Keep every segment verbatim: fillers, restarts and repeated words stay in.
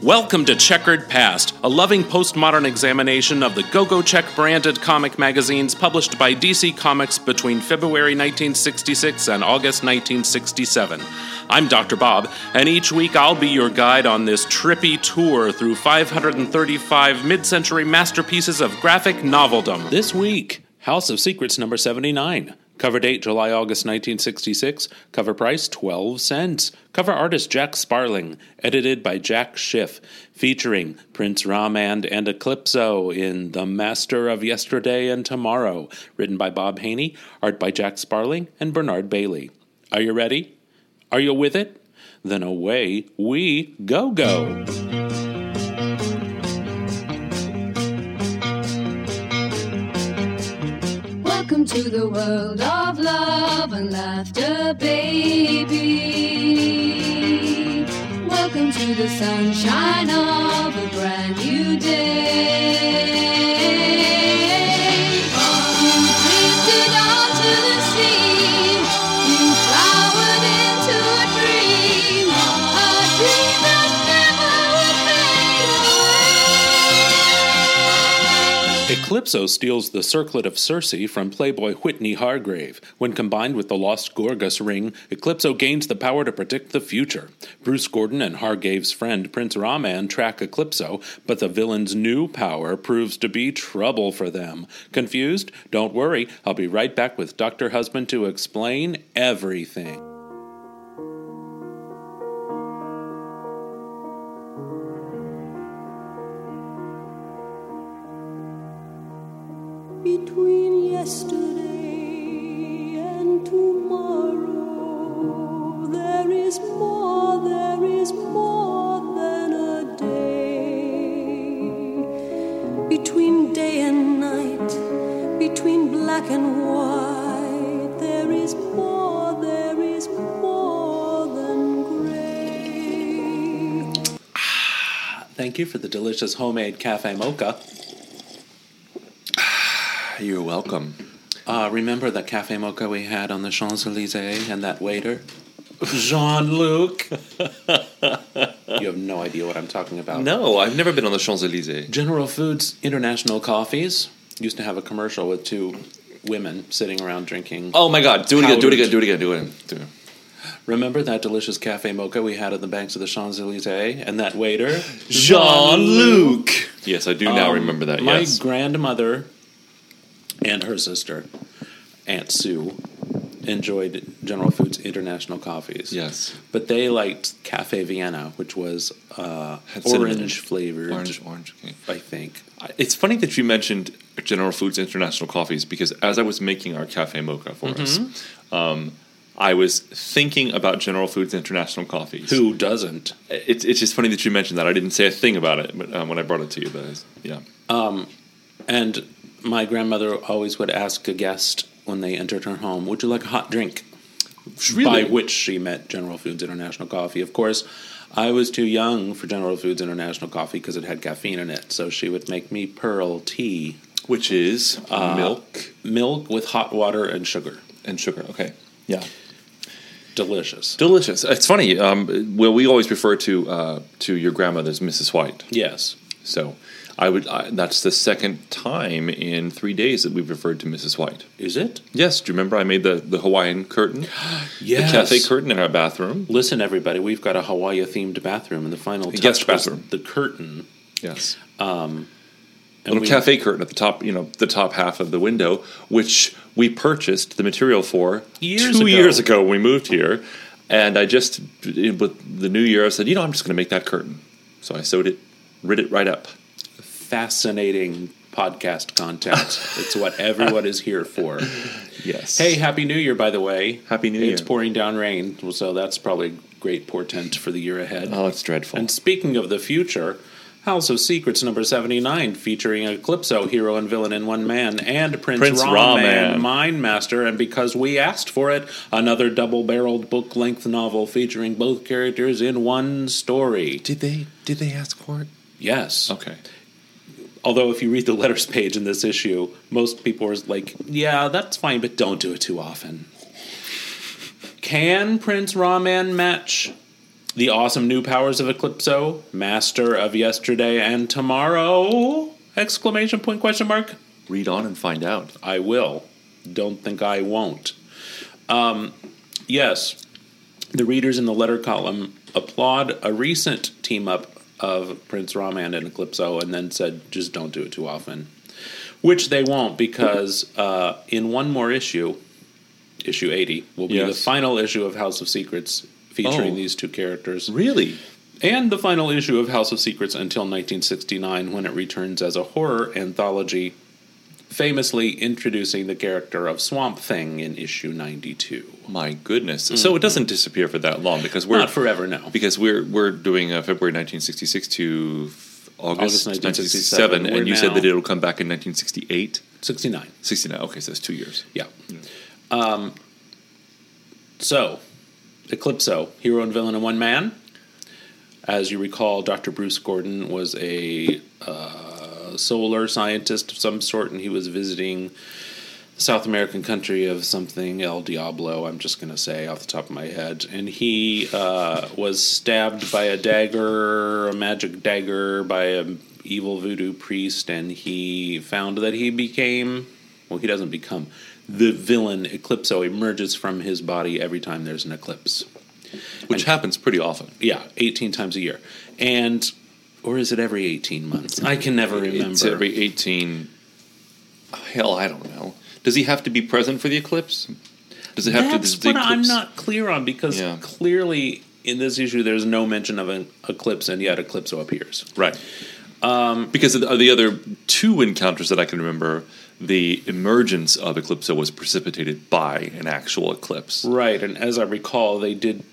Welcome to Checkered Past, a loving postmodern examination of the Go-Go-Check branded comic magazines published by D C Comics between February nineteen sixty-six and August nineteen sixty-seven. I'm Doctor Bob, and each week I'll be your guide on this trippy tour through five hundred thirty-five mid-century masterpieces of graphic noveldom. This week, House of Secrets number seventy-nine. Cover date July August nineteen sixty-six. Cover price twelve cents. Cover artist Jack Sparling. Edited by Jack Schiff. Featuring Prince Ra-Man and Eclipso in The Master of Yesterday and Tomorrow. Written by Bob Haney. Art by Jack Sparling and Bernard Bailey. Are you ready? Are you with it? Then away we go go! Welcome to the world of love and laughter, baby. Welcome to the sunshine of a brand new day. You drifted onto the sea. You flowered in. Eclipso steals the circlet of Circe from Playboy Whitney Hargrave. When combined with the lost Gorgas Ring, Eclipso gains the power to predict the future. Bruce Gordon and Hargrave's friend Prince Ra-Man track Eclipso, but the villain's new power proves to be trouble for them. Confused? Don't worry, I'll be right back with Doctor Husband to explain everything. Between yesterday and tomorrow, there is more, there is more than a day. Between day and night, between black and white, there is more, there is more than gray. Ah, thank you for the delicious homemade cafe mocha. You're welcome. Uh, remember that cafe mocha we had on the Champs-Elysees and that waiter? Jean-Luc. You have no idea what I'm talking about. No, I've never been on the Champs-Elysees. General Foods International Coffees used to have a commercial with two women sitting around drinking. Oh my God, do it again, do it again, do it again, do it again. Do it. Remember that delicious cafe mocha we had at the banks of the Champs-Elysees and that waiter? Jean-Luc. Yes, I do now um, remember that, my yes. My grandmother... and her sister, Aunt Sue, enjoyed General Foods International Coffees. Yes. But they liked Cafe Vienna, which was uh, orange-flavored. Orange, orange, okay. I think. It's funny that you mentioned General Foods International Coffees, because as I was making our cafe mocha for mm-hmm. us, um, I was thinking about General Foods International Coffees. Who doesn't? It's, it's just funny that you mentioned that. I didn't say a thing about it but, um, when I brought it to you, but yeah. Um, and... my grandmother always would ask a guest when they entered her home, would you like a hot drink? Really? By which she meant General Foods International Coffee. Of course, I was too young for General Foods International Coffee because it had caffeine in it, so she would make me pearl tea. Which is uh, milk? Milk with hot water and sugar. And sugar, okay. Yeah. Delicious. Delicious. It's funny. Um, well, we always refer to uh, to your grandmother as Missus White. Yes. So... I would. I, that's the second time in three days that we've referred to Missus White. Is it? Yes. Do you remember I made the, the Hawaiian curtain? Yes. The cafe curtain in our bathroom. Listen, everybody, we've got a Hawaii-themed bathroom, and the final touch yes, bathroom. The curtain. Yes. Um, a little we, cafe curtain at the top, you know, the top half of the window, which we purchased the material for years two ago. years ago when we moved here. And I just, with the new year, I said, you know, I'm just going to make that curtain. So I sewed it, rid it right up. Fascinating podcast content. It's what everyone is here for. Yes. Hey, Happy New Year, by the way. Happy New Year. It's pouring down rain, so that's probably great portent for the year ahead. Oh, it's dreadful. And speaking of the future, House of Secrets number seventy-nine, featuring Eclipso, hero and villain in one man, and Prince, Prince Ra-Man, Ra-Man, Mind Master, and Because We Asked for It, another double-barreled book-length novel featuring both characters in one story. Did they did they ask for it? Yes. Okay. Although, if you read the letters page in this issue, most people are like, yeah, that's fine, but don't do it too often. Can Prince Ra-Man match the awesome new powers of Eclipso, master of yesterday and tomorrow? Exclamation point, question mark. Read on and find out. I will. Don't think I won't. Um, yes, the readers in the letter column applaud a recent team-up of Prince Ra-Man and Eclipso, and then said, just don't do it too often. Which they won't, because uh, in one more issue, issue eighty, will be yes. the final issue of House of Secrets featuring oh, these two characters. Really? And the final issue of House of Secrets until nineteen sixty-nine, when it returns as a horror anthology, famously introducing the character of Swamp Thing in issue ninety-two. My goodness. Mm-hmm. So it doesn't disappear for that long, because we're... Not forever, no. Because we're we're doing uh, February nineteen sixty-six to August, August nineteen sixty-seven, and you now... said that it'll come back in nineteen sixty-eight? sixty-nine. sixty-nine, okay, so that's two years. Yeah. yeah. Um. So, Eclipso, hero and villain in one man. As you recall, Doctor Bruce Gordon was a... Uh, solar scientist of some sort, and he was visiting the South American country of something, El Diablo, I'm just going to say off the top of my head. And he uh, was stabbed by a dagger, a magic dagger, by an evil voodoo priest, and he found that he became, well, he doesn't become, the villain Eclipso emerges from his body every time there's an eclipse. Which and, happens pretty often. Yeah, eighteen times a year. And... Or is it every eighteen months? I can never remember. It's every eighteen... Hell, I don't know. Does he have to be present for the eclipse? Does it have That's to... That's what eclipse? I'm not clear on, because yeah. clearly in this issue there's no mention of an eclipse, and yet Eclipso appears. Right. Um, because of the, of the other two encounters that I can remember, the emergence of Eclipso was precipitated by an actual eclipse. Right, and as I recall, they did...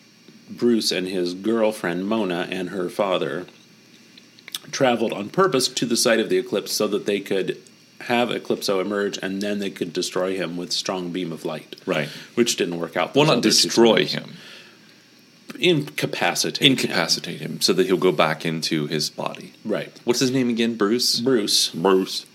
Bruce and his girlfriend, Mona, and her father... traveled on purpose to the site of the eclipse so that they could have Eclipso emerge, and then they could destroy him with strong beam of light. Right. Which didn't work out. Well, not destroy him. Incapacitate him. Incapacitate him so that he'll go back into his body. Right. What's his name again? Bruce? Bruce. Bruce.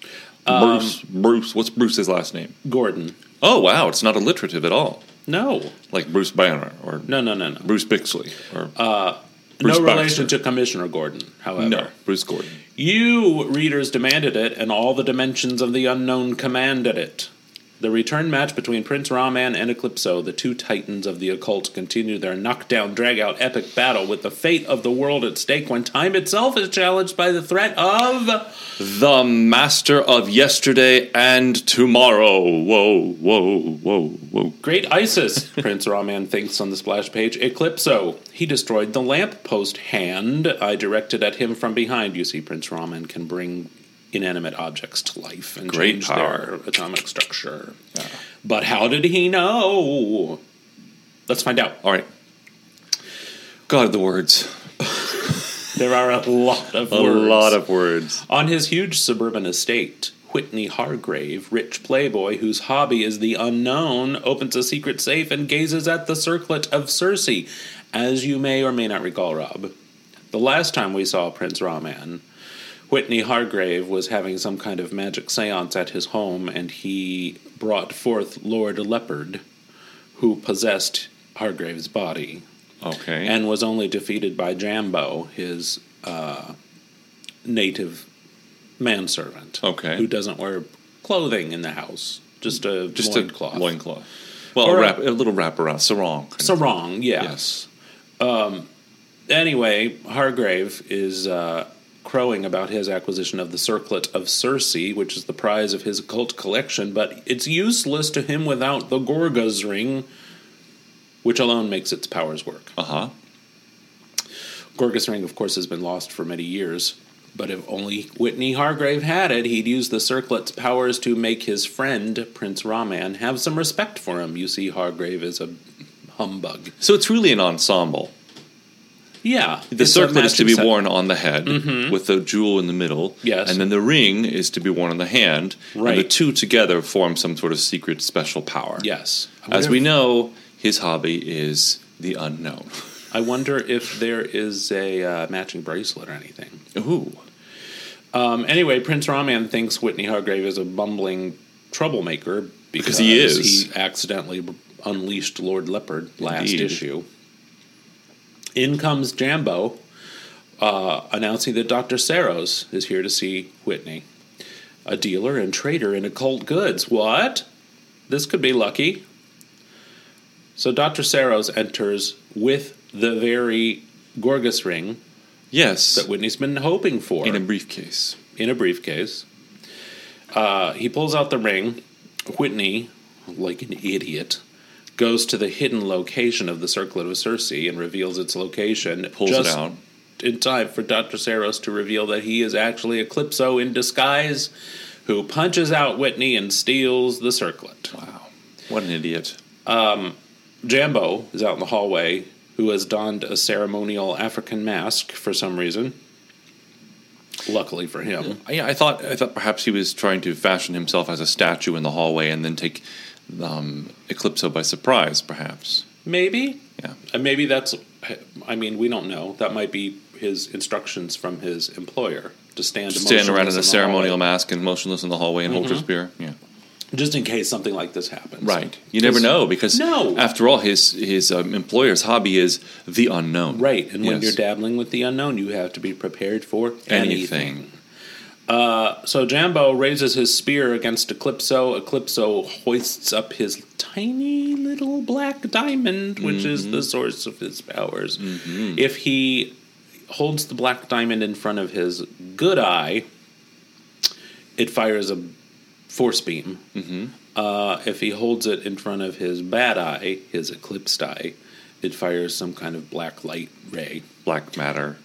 Um, Bruce. Bruce. What's Bruce's last name? Gordon. Oh, wow. It's not alliterative at all. No. Like Bruce Banner or... No, no, no, no. Bruce Bixley or... Uh... Bruce no Baxter. Relation to Commissioner Gordon, however. No, Bruce Gordon. You readers demanded it, and all the dimensions of the unknown commanded it. The return match between Prince Ra-Man and Eclipso, the two titans of the occult, continue their knockdown, drag-out epic battle with the fate of the world at stake when time itself is challenged by the threat of... The master of yesterday and tomorrow. Whoa, whoa, whoa, whoa. Great Isis, Prince Ra-Man thinks on the splash page. Eclipso, he destroyed the lamppost hand I directed at him from behind. You see, Prince Ra-Man can bring... inanimate objects to life and Great change power. Their atomic structure. Yeah. But how did he know? Let's find out. All right. God, the words. There are a lot of a words. A lot of words. On his huge suburban estate, Whitney Hargrave, rich playboy whose hobby is the unknown, opens a secret safe and gazes at the circlet of Circe. As you may or may not recall, Rob, the last time we saw Prince Ra-Man... Whitney Hargrave was having some kind of magic seance at his home, and he brought forth Lord Leopard, who possessed Hargrave's body. Okay. And was only defeated by Jambo, his uh, native manservant. Okay. Who doesn't wear clothing in the house, just a just loincloth. a loincloth. Well, a, wrap, a little wraparound, sarong. Sarong, yes. yes. Um, anyway, Hargrave is... Uh, crowing about his acquisition of the Circlet of Circe, which is the prize of his occult collection, but it's useless to him without the Gorgas Ring, which alone makes its powers work. Uh-huh. Gorgas Ring, of course, has been lost for many years, but if only Whitney Hargrave had it, he'd use the Circlet's powers to make his friend, Prince Ra-Man, have some respect for him. You see, Hargrave is a humbug. So it's really an ensemble. Yeah. The circlet is to be set. worn on the head mm-hmm. with the jewel in the middle. Yes. And then the ring is to be worn on the hand. Right. And the two together form some sort of secret special power. Yes. As we know, his hobby is the unknown. I wonder if there is a uh, matching bracelet or anything. Ooh. Um, anyway, Prince Ra-Man thinks Whitney Hargrave is a bumbling troublemaker because, because he is. He accidentally unleashed Lord Leopard last Indeed. issue. In comes Jambo, uh, announcing that Doctor Zaros is here to see Whitney, a dealer and trader in occult goods. What? This could be lucky. So Doctor Zaros enters with the very Gorgas Ring yes. that Whitney's been hoping for. In a briefcase. In a briefcase. Uh, he pulls out the ring. Whitney, like an idiot, goes to the hidden location of the Circlet of Circe and reveals its location. Pulls just it out. In time for Doctor Zaros to reveal that he is actually Eclipso in disguise, who punches out Whitney and steals the Circlet. Wow. What an idiot. Um, Jambo is out in the hallway, who has donned a ceremonial African mask for some reason. Luckily for him. Yeah, I thought I thought perhaps he was trying to fashion himself as a statue in the hallway and then take um, Eclipso by surprise, perhaps. Maybe. Yeah. And maybe that's... I mean, we don't know. That might be his instructions from his employer to stand Just emotionless stand around in, in a ceremonial hallway. Mask and motionless in the hallway and mm-hmm. hold your spear. Yeah. Just in case something like this happens. Right. You never know, because no. after all, his his um, employer's hobby is the unknown. Right. And yes. when you're dabbling with the unknown, you have to be prepared for anything. anything. Uh, so Jambo raises his spear against Eclipso. Eclipso hoists up his tiny little black diamond, which mm-hmm. is the source of his powers. Mm-hmm. If he holds the black diamond in front of his good eye, it fires a force beam. Mm-hmm. Uh, if he holds it in front of his bad eye, his eclipsed eye, it fires some kind of black light ray. Black matter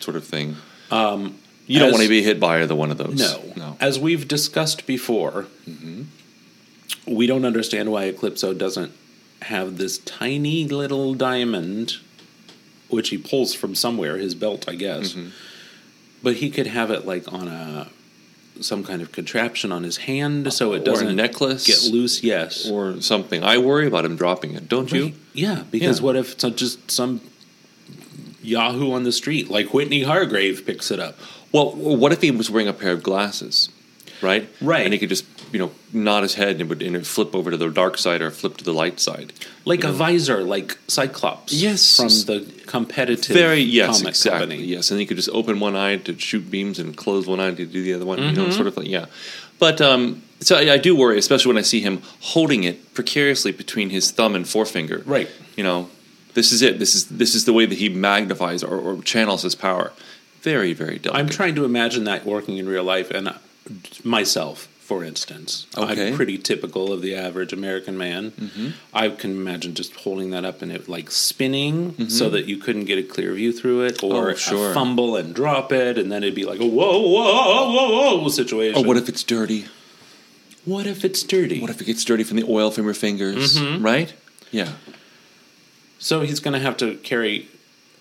sort of thing. Um, you don't as, want to be hit by either one of those. No. no. As we've discussed before, mm-hmm. we don't understand why Eclipso doesn't have this tiny little diamond, which he pulls from somewhere, his belt, I guess. Mm-hmm. But he could have it like on a... some kind of contraption on his hand so it doesn't or a necklace, get loose, yes. Or something. I worry about him dropping it, don't right. you? Yeah, because yeah. what if it's just some yahoo on the street, like Whitney Hargrave, picks it up? Well, what if he was wearing a pair of glasses, right? Right. And he could just, you know, nod his head and it would and it flip over to the dark side or flip to the light side. Like you a know? visor, like Cyclops. Yes. From the competitive Very, yes, comic exactly, company. Yes, and he could just open one eye to shoot beams and close one eye to do the other one. Mm-hmm. You know, sort of like, yeah. But, um, so I, I do worry, especially when I see him holding it precariously between his thumb and forefinger. Right. You know, this is it. This is this is the way that he magnifies or, or channels his power. Very, very delicate. I'm trying to imagine that working in real life, and myself, for instance. Okay. I'm pretty typical of the average American man. Mm-hmm. I can imagine just holding that up and it like spinning mm-hmm. so that you couldn't get a clear view through it, or oh, sure. fumble and drop it, and then it'd be like a whoa, whoa, whoa, whoa situation. Or what if it's dirty? What if it's dirty? What if it gets dirty from the oil from your fingers, mm-hmm. right? Yeah. So he's going to have to carry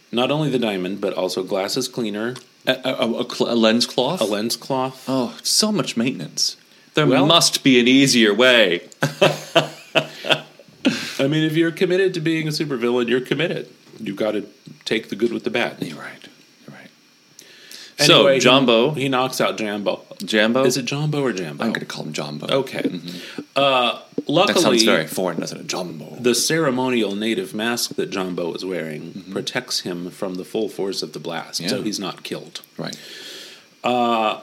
not only the diamond, but also glasses cleaner. A, a, a, cl- a lens cloth? A lens cloth. Oh, so much maintenance. There well, must be an easier way. I mean, if you're committed to being a supervillain, you're committed. You've got to take the good with the bad. You're right. You're right. Anyway, so, Jambo. He, he knocks out Jambo. Jambo? Is it Jambo or Jambo? I'm going to call him Jambo. Okay. Mm-hmm. Uh, luckily, that sounds very foreign, doesn't it? Jambo. The ceremonial native mask that Jambo is wearing mm-hmm. protects him from the full force of the blast, yeah. so he's not killed. Right. Uh...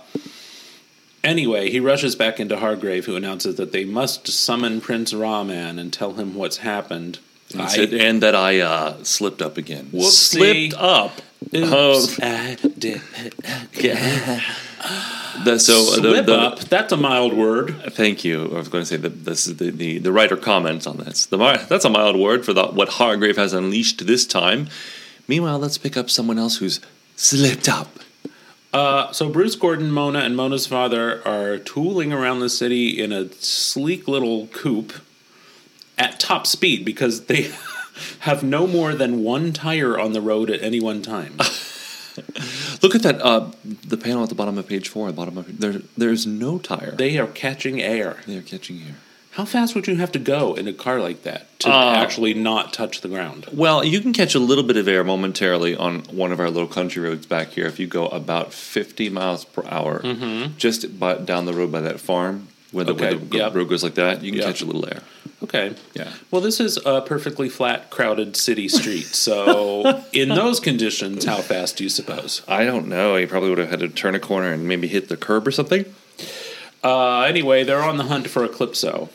Anyway, he rushes back into Hargrave, who announces that they must summon Prince Ra-Man and tell him what's happened. And, I, said, and that I uh, slipped up again. Whoopsie. Slipped up. Oops, oh. I did it again. The, so, uh, the, Slip the, up. That's a mild word. Thank you. I was going to say that this is the, the, the writer comments on this. The, that's a mild word for the, what Hargrave has unleashed this time. Meanwhile, let's pick up someone else who's slipped up. Uh, so Bruce Gordon, Mona, and Mona's father are tooling around the city in a sleek little coupe at top speed because they have no more than one tire on the road at any one time. Look at that, uh, the panel at the bottom of page four. The bottom of there, there's no tire. They are catching air. They are catching air. How fast would you have to go in a car like that to uh, actually not touch the ground? Well, you can catch a little bit of air momentarily on one of our little country roads back here if you go about fifty miles per hour mm-hmm. just by, down the road by that farm where the, okay. where the yep. road goes like that. You can yep. catch a little air. Okay. Yeah. Well, this is a perfectly flat, crowded city street. So, in those conditions, how fast do you suppose? I don't know. You probably would have had to turn a corner and maybe hit the curb or something. Uh, anyway, they're on the hunt for Eclipso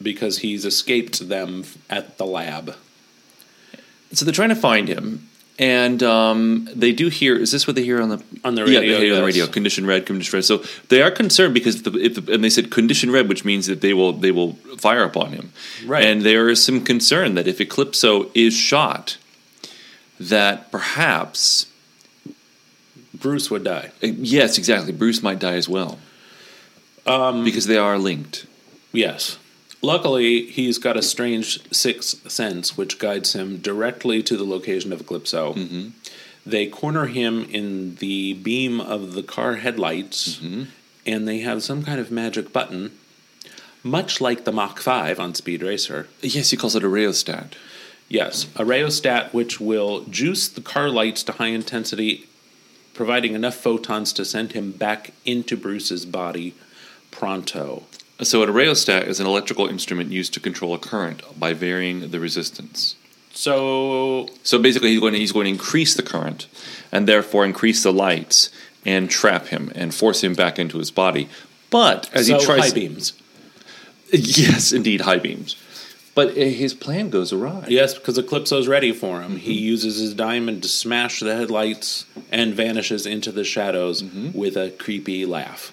because he's escaped them at the lab. So they're trying to find him, and um, they do hear. Is this what they hear on the on the radio? Yeah, they hear on the radio. Condition red, condition red. So they are concerned because the, if the, and they said condition red, which means that they will they will fire upon him. Right. And there is some concern that if Eclipso is shot, that perhaps Bruce would die. Yes, exactly. Bruce might die as well um, because they are linked. Yes. Luckily, he's got a strange sixth sense, which guides him directly to the location of Eclipso. Mm-hmm. They corner him in the beam of the car headlights, mm-hmm. and they have some kind of magic button, much like the Mach five on Speed Racer. Yes, he calls it a rheostat. Yes, a rheostat which will juice the car lights to high intensity, providing enough photons to send him back into Bruce's body pronto. So a rheostat is an electrical instrument used to control a current by varying the resistance. So so basically he's going to, he's going to increase the current and therefore increase the lights and trap him and force him back into his body. But as so he tries high beams. Yes, indeed, high beams. But his plan goes awry. Yes, because Eclipso's ready for him. Mm-hmm. He uses his diamond to smash the headlights and vanishes into the shadows mm-hmm. with a creepy laugh.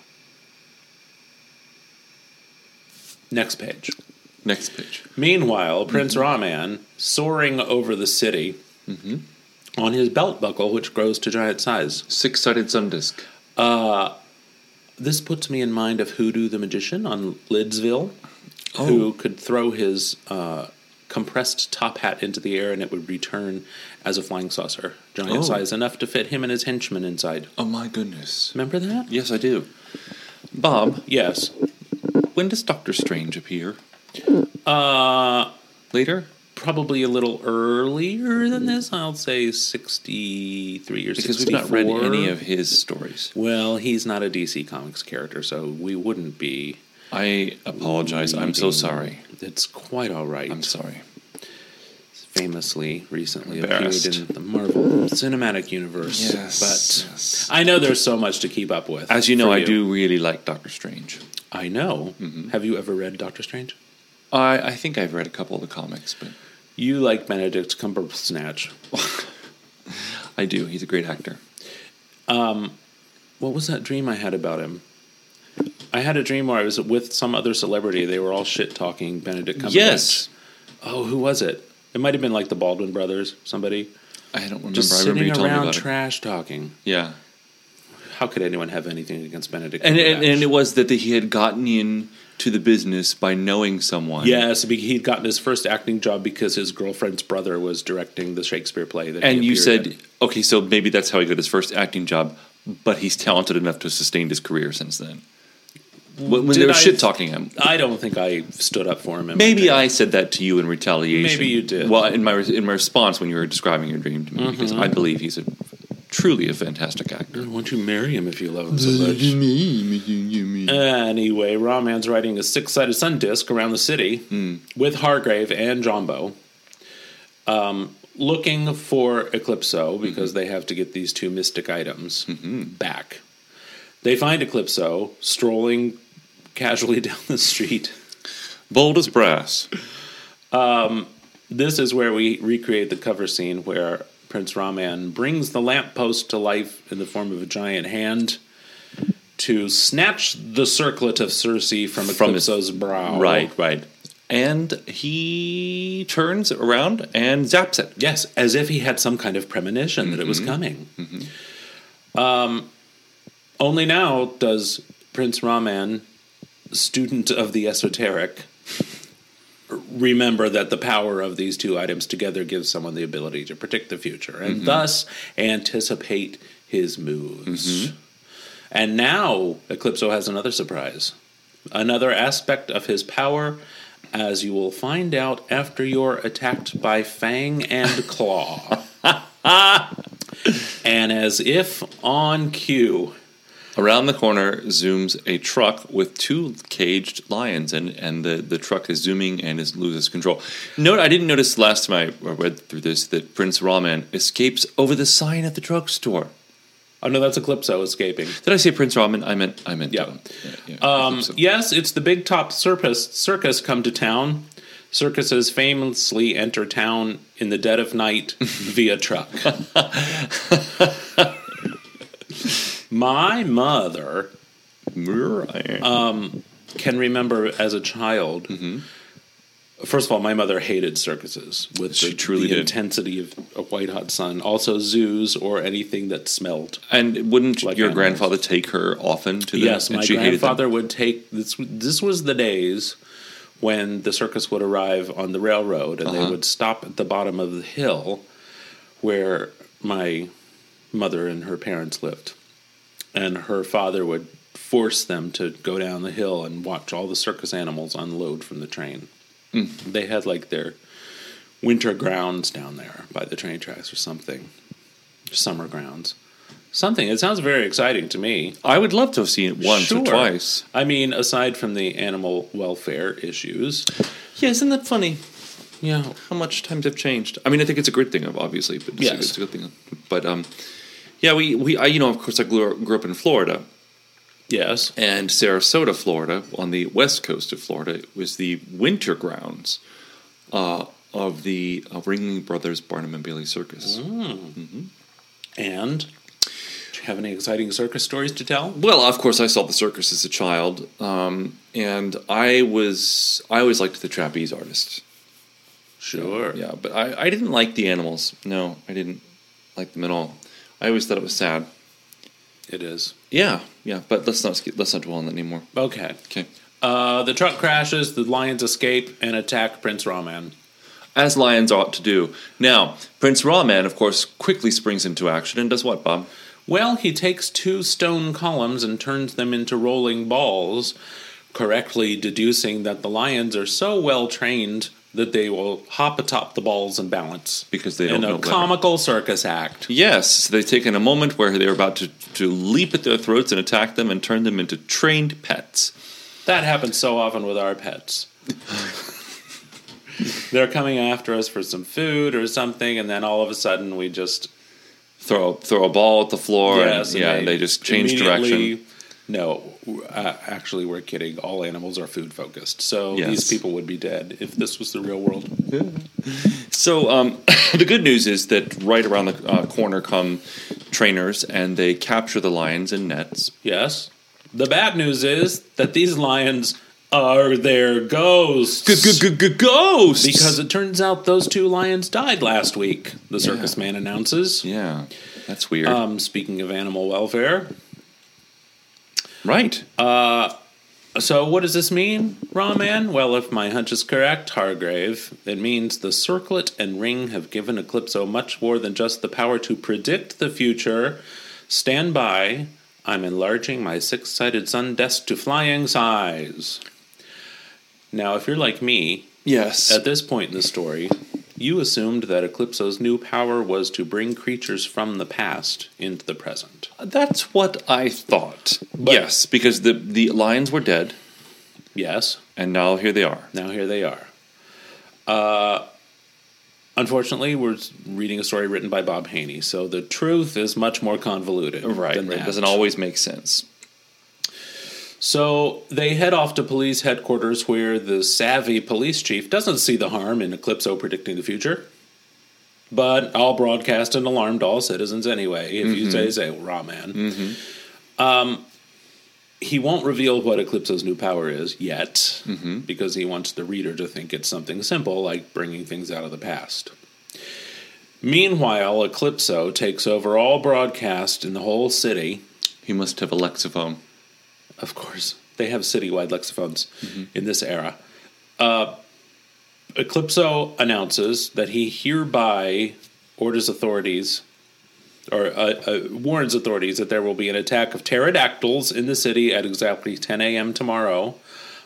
Next page. Next page. Meanwhile, Prince mm-hmm. Ra-Man, soaring over the city mm-hmm. on his belt buckle, which grows to giant size. Six-sided sun disc. Uh, this puts me in mind of Hoodoo the Magician on Lidsville, oh. who could throw his uh, compressed top hat into the air and it would return as a flying saucer. Giant oh. size, enough to fit him and his henchmen inside. Oh, my goodness. Remember that? Yes, I do. Bob. Yes. When does Doctor Strange appear? Uh, later? Probably a little earlier than this. I'll say sixty-three or because sixty-four. Because we've not read any of his stories. Well, he's not a D C Comics character, so we wouldn't be. I apologize. Reading. I'm so sorry. It's quite all right. I'm sorry. Famously, recently appeared in the Marvel Cinematic Universe. Yes. But yes. I know there's so much to keep up with. As you know, I you. do really like Doctor Strange. I know. Mm-hmm. Have you ever read Doctor Strange? I, I think I've read a couple of the comics, but you like Benedict Cumberbatch. I do. He's a great actor. Um, what was that dream I had about him? I had a dream where I was with some other celebrity. They were all shit talking Benedict Cumberbatch. Yes. Oh, who was it? It might have been like the Baldwin brothers. Somebody. I don't remember. Just sitting I remember you telling around me about trash it. Talking. Yeah. How could anyone have anything against Benedict Cumberbatch? And, and, and it was that he had gotten into the business by knowing someone. Yes, he'd gotten his first acting job because his girlfriend's brother was directing the Shakespeare play. That and he you said, in. Okay, so maybe that's how he got his first acting job, but he's talented enough to have sustained his career since then. When, when they were shit-talking him. I don't think I stood up for him. In maybe I said that to you in retaliation. Maybe you did. Well, in my in my response when you were describing your dream to me, mm-hmm. because I believe he's a... truly a fantastic actor. Why don't you marry him if you love him so much? Anyway, Ra-Man's riding a six-sided sun disc around the city mm. with Hargrave and Jambo, um, looking for Eclipso because mm-hmm. they have to get these two mystic items mm-hmm. back. They find Eclipso strolling casually down the street. Bold as brass. Um, this is where we recreate the cover scene where Prince Ra-Man brings the lamppost to life in the form of a giant hand to snatch the circlet of Circe from Eclipso's from brow. Right, right. And he turns around and zaps it. Yes, as if he had some kind of premonition mm-hmm. that it was coming. Mm-hmm. Um, only now does Prince Ra-Man, student of the esoteric, remember that the power of these two items together gives someone the ability to predict the future and mm-hmm. thus anticipate his moves. Mm-hmm. And now Eclipso has another surprise, another aspect of his power, as you will find out after you're attacked by Fang and Claw. And as if on cue, around the corner zooms a truck with two caged lions, and, and the, the truck is zooming and is, loses control. Note, I didn't notice last time I read through this that Prince Ra-Man escapes over the sign at the drugstore. Oh, no, that's Eclipso escaping. Did I say Prince Ra-Man? I meant, I meant, yeah. yeah, yeah um, yes, it's the big top circus, circus come to town. Circuses famously enter town in the dead of night via truck. My mother um, can remember as a child. Mm-hmm. First of all, my mother hated circuses with she the, truly the intensity of a white hot sun. Also, zoos or anything that smelled. And wouldn't like your animals. grandfather take her often to them? Yes, and my she grandfather would take. This, this was the days when the circus would arrive on the railroad, and uh-huh. they would stop at the bottom of the hill where my mother and her parents lived. And her father would force them to go down the hill and watch all the circus animals unload from the train. Mm. They had, like, their winter grounds down there by the train tracks or something. Summer grounds. Something. It sounds very exciting to me. I would love to have seen it once sure. or twice. I mean, aside from the animal welfare issues. Yeah, isn't that funny? Yeah. How much times have changed? I mean, I think it's a good thing, obviously. But it's, yes. it's a good thing. But, um... Yeah, we, we I, you know, of course, I grew, grew up in Florida. Yes. And Sarasota, Florida, on the west coast of Florida, was the winter grounds uh, of the uh, Ringling Brothers Barnum and Bailey Circus. Mm. Mm-hmm. And do you have any exciting circus stories to tell? Well, of course, I saw the circus as a child, um, and I was I always liked the trapeze artist. Sure. Yeah, but I, I didn't like the animals. No, I didn't like them at all. I always thought it was sad. It is. Yeah, yeah, but let's not let's not dwell on that anymore. Okay. Okay. Uh, the truck crashes, the lions escape, and attack Prince Ra-Man. As lions ought to do. Now, Prince Ra-Man, of course, quickly springs into action and does what, Bob? Well, he takes two stone columns and turns them into rolling balls, correctly deducing that the lions are so well trained that they will hop atop the balls and balance. Because they don't know better. In a comical circus act. Yes, so they take in a moment where they're about to, to leap at their throats and attack them and turn them into trained pets. That happens so often with our pets. They're coming after us for some food or something, and then all of a sudden we just... Throw, throw a ball at the floor, yes, and, and, yeah, they, and they just change direction. No, uh, actually, we're kidding. All animals are food-focused, so yes. these people would be dead if this was the real world. So um, the good news is that right around the uh, corner come trainers, and they capture the lions in nets. Yes. The bad news is that these lions are their ghosts. G-g-g-g-ghosts! Because it turns out those two lions died last week, the circus yeah. man announces. Yeah, that's weird. Um, speaking of animal welfare... Right. Uh, so what does this mean, Ra-Man? Well, if my hunch is correct, Hargrave, it means the circlet and ring have given Eclipso much more than just the power to predict the future. Stand by. I'm enlarging my six-sided sun desk to flying size. Now, if you're like me, yes. at this point in the story, you assumed that Eclipso's new power was to bring creatures from the past into the present. That's what I thought. But yes, because the, the lions were dead. Yes. And now here they are. Now here they are. Uh, unfortunately, we're reading a story written by Bob Haney, so the truth is much more convoluted. Right, than right. that. It doesn't always make sense. So they head off to police headquarters where the savvy police chief doesn't see the harm in Eclipso predicting the future. But I'll broadcast and alarm all citizens anyway, if mm-hmm. you say, say, well, Ra-Man. Mm-hmm. Um, he won't reveal what Eclipso's new power is yet, mm-hmm. because he wants the reader to think it's something simple, like bringing things out of the past. Meanwhile, Eclipso takes over all broadcast in the whole city. He must have a lexicon. Of course. They have city-wide lexiphones mm-hmm. in this era. Uh, Eclipso announces that he hereby orders authorities, or uh, uh, warns authorities that there will be an attack of pterodactyls in the city at exactly ten a.m. tomorrow,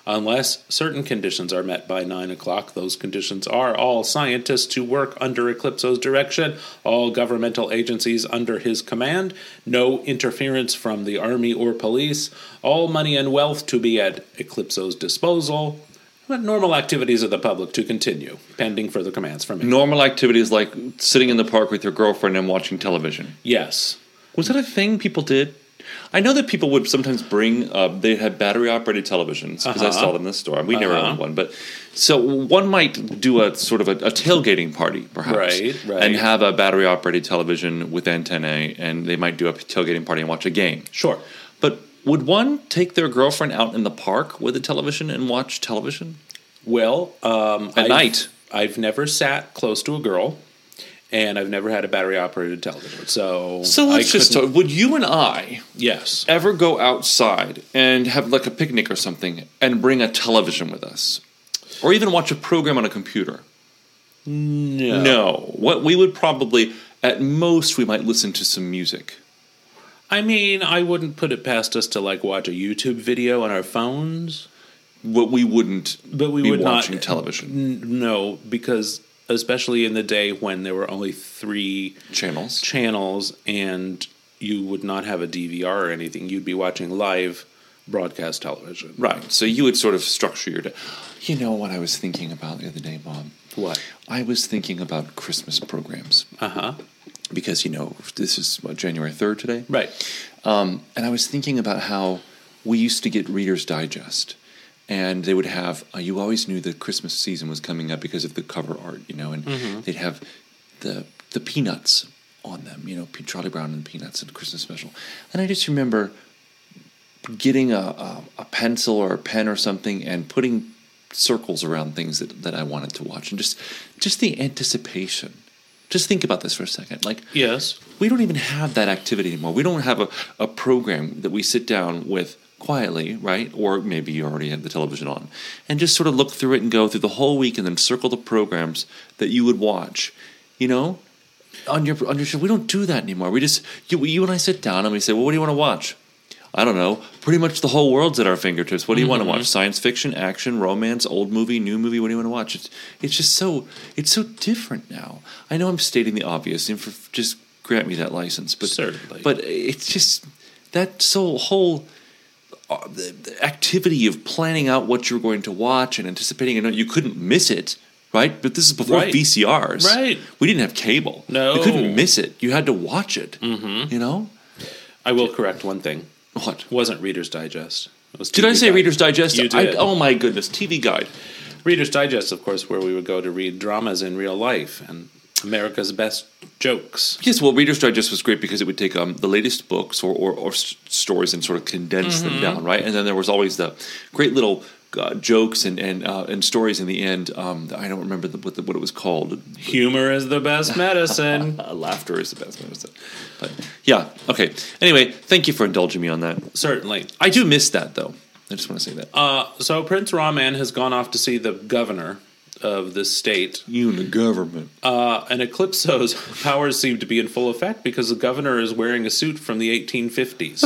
unless certain conditions are met by nine o'clock. Those conditions are all scientists to work under Eclipso's direction, all governmental agencies under his command, no interference from the army or police, all money and wealth to be at Eclipso's disposal, but normal activities of the public to continue, pending further commands from him. Normal activities like sitting in the park with your girlfriend and watching television. Yes. Was that a thing people did? I know that people would sometimes bring, uh, they had battery-operated televisions, because uh-huh. I saw them in the store. We uh-huh. never owned one. But so one might do a sort of a, a tailgating party, perhaps, right, right. and have a battery-operated television with antennae, and they might do a tailgating party and watch a game. Sure. But would one take their girlfriend out in the park with a television and watch television? Well, um, At I've, night. I've never sat close to a girl. And I've never had a battery-operated television, so... So let's I just talk. Would you and I... Yes. ...ever go outside and have, like, a picnic or something and bring a television with us? Or even watch a program on a computer? No. No. What we would probably... At most, we might listen to some music. I mean, I wouldn't put it past us to, like, watch a YouTube video on our phones. But we wouldn't but we be would watching not, television. N- no, because... Especially in the day when there were only three channels, channels, and you would not have a D V R or anything. You'd be watching live broadcast television. Right. So you would sort of structure your day. You know what I was thinking about the other day, Bob? What? I was thinking about Christmas programs. Uh-huh. Because, you know, this is what, January third today? Right. Um, and I was thinking about how we used to get Reader's Digest. And they would have, uh, you always knew the Christmas season was coming up because of the cover art, you know, and mm-hmm. they'd have the the Peanuts on them, you know, Charlie Brown and the Peanuts and the Christmas special. And I just remember getting a, a, a pencil or a pen or something and putting circles around things that, that I wanted to watch. And just just the anticipation. Just think about this for a second. Like, yes, we don't even have that activity anymore. We don't have a, a program that we sit down with quietly, right? Or maybe you already had the television on. And just sort of look through it and go through the whole week and then circle the programs that you would watch, you know, on your on your show. We don't do that anymore. We just, you, you and I sit down and we say, well, what do you want to watch? I don't know. Pretty much the whole world's at our fingertips. What do you mm-hmm. want to watch? Science fiction, action, romance, old movie, new movie. What do you want to watch? It's, it's just so, it's so different now. I know I'm stating the obvious, and for, just grant me that license. But, Certainly. But it's just, that so whole... Uh, the, the activity of planning out what you're going to watch and anticipating, and you couldn't miss it, right? But this is before right. V C Rs. Right. We didn't have cable. No. You couldn't miss it. You had to watch it, mm-hmm. you know? I will correct one thing. What? It wasn't Reader's Digest. It was T V did I say Guide. Reader's Digest? You did. I, oh, my goodness. T V Guide. Reader's Digest, of course, where we would go to read dramas in real life and America's Best Jokes. Yes, well, Reader's Digest was great because it would take um, the latest books or, or, or s- stories and sort of condense mm-hmm. them down, right? And then there was always the great little uh, jokes and and, uh, and stories in the end. Um, I don't remember the, what, the, what it was called. Humor is the best medicine. Laughter is the best medicine. But yeah, okay. Anyway, thank you for indulging me on that. Certainly. I do miss that, though. I just want to say that. Uh, so Prince Ra-Man has gone off to see the governor of the state. You and the government. Uh, and Eclipso's powers seem to be in full effect because the governor is wearing a suit from the eighteen fifties.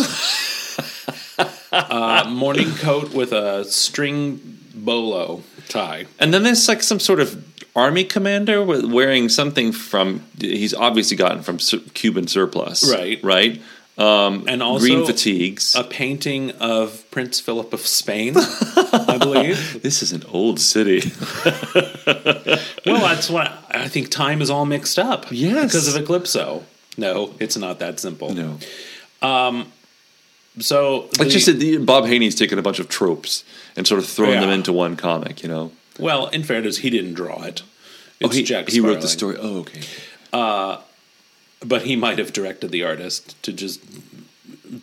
uh, morning coat with a string bolo tie. And then there's like some sort of army commander wearing something from, he's obviously gotten from Cuban surplus. Right. Right. Um, and also green fatigues. A painting of Prince Philip of Spain, I believe. This is an old city. Well, that's what I, I think time is all mixed up. Yes. Because of Eclipso. No, it's not that simple. No. Um, so. The, it's just that Bob Haney's taken a bunch of tropes and sort of thrown yeah. them into one comic, you know? Well, in fairness, he didn't draw it. It's oh, he, Jack Sparling. He wrote the story. Oh, okay. Uh, But he might have directed the artist to just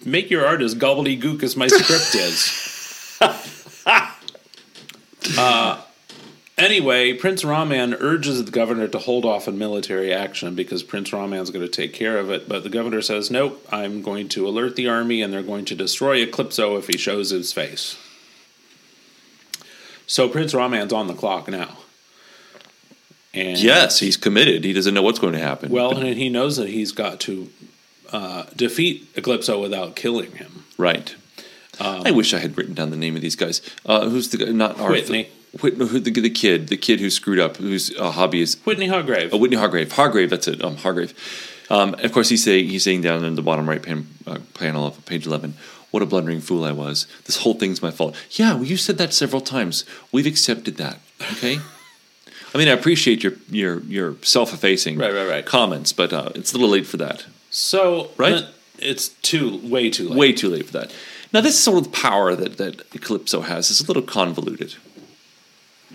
make your art as gobbledygook as my script is. uh, anyway, Prince Ra-Man urges the governor to hold off on military action because Prince Ra-Man's going to take care of it. But the governor says, nope, I'm going to alert the army and they're going to destroy Eclipso if he shows his face. So Prince Ra-Man's on the clock now. And yes, he's committed. He doesn't know what's going to happen. Well, and he knows that he's got to uh, defeat Eclipso without killing him. Right. Um, I wish I had written down the name of these guys. Uh, who's the guy? Not Arthur. Whitney. Whitney who, the, the kid. The kid who screwed up, whose uh, hobby is... Whitney Hargrave. Oh, Whitney Hargrave. Hargrave, that's it. Um, Hargrave. Um, of course, he's saying, he's saying down in the bottom right pan, uh, panel of page eleven... What a blundering fool I was. This whole thing's my fault. Yeah, well, you said that several times. We've accepted that, okay? I mean, I appreciate your your, your self-effacing right, right, right. comments, but uh, it's a little late for that. So, right? It's too way too late. Way too late for that. Now, this sort of power that, that Eclipso has is a little convoluted.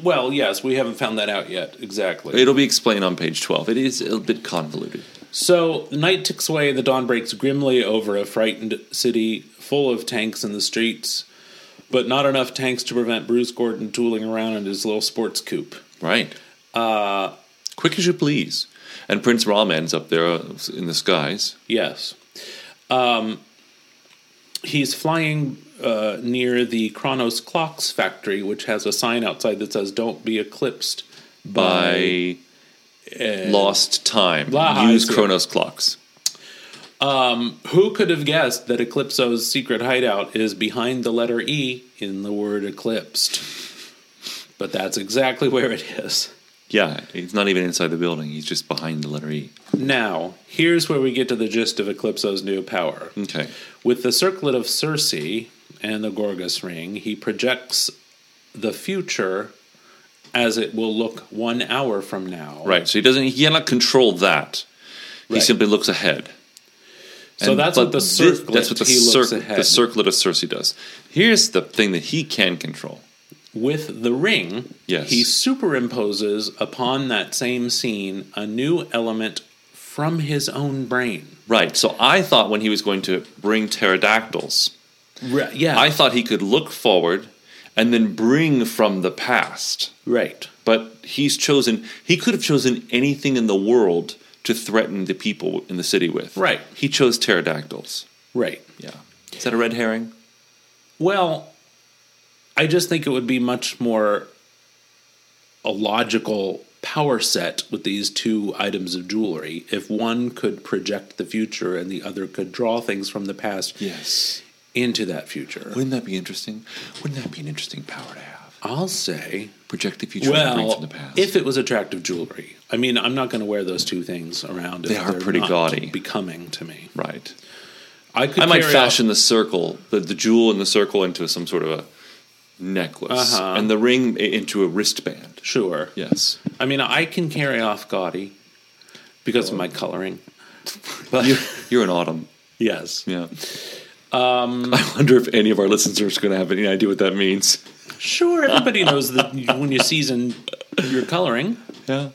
Well, yes, we haven't found that out yet, exactly. It'll be explained on page twelve. It is a bit convoluted. So, night ticks away, the dawn breaks grimly over a frightened city full of tanks in the streets, but not enough tanks to prevent Bruce Gordon tooling around in his little sports coupe. Right. Uh, Quick as you please. And Prince Ra-Man's up there in the skies. Yes. Um, he's flying uh, near the Kronos Clocks factory, which has a sign outside that says, "Don't be eclipsed by... by... Uh, lost time. Blah, Use Kronos clocks." Um, who could have guessed that Eclipso's secret hideout is behind the letter E in the word eclipsed? But that's exactly where it is. Yeah, he's not even inside the building. He's just behind the letter E. Now, here's where we get to the gist of Eclipso's new power. Okay. With the circlet of Circe and the Gorgas Ring, he projects the future... as it will look one hour from now. Right, so he doesn't. He cannot control that. Right. He simply looks ahead. So and, that's, what the circlet, that's what the he cir- looks ahead. The circlet of Circe does. Here's the thing that he can control. With the ring, yes. He superimposes upon that same scene a new element from his own brain. Right, so I thought when he was going to bring pterodactyls, right, yeah. I thought he could look forward... and then bring from the past. Right. But he's chosen... He could have chosen anything in the world to threaten the people in the city with. Right. He chose pterodactyls. Right. Yeah. Is that a red herring? Well, I just think it would be much more a logical power set with these two items of jewelry if one could project the future and the other could draw things from the past. Yes. Into that future. Wouldn't that be interesting? Wouldn't that be an interesting power to have? I'll say... project the future well, and bring from the past. If it was attractive jewelry. I mean, I'm not going to wear those two things around. They if are pretty not gaudy. Becoming to me. Right. I could. I might fashion out... the circle, the, the jewel in the circle into some sort of a necklace. Uh-huh. And the ring into a wristband. Sure. Yes. I mean, I can carry off gaudy because oh. of my coloring. But you're, you're an autumn. Yes. Yeah. Um, I wonder if any of our listeners are going to have any idea what that means. Sure, everybody knows that when you season your coloring. Yeah.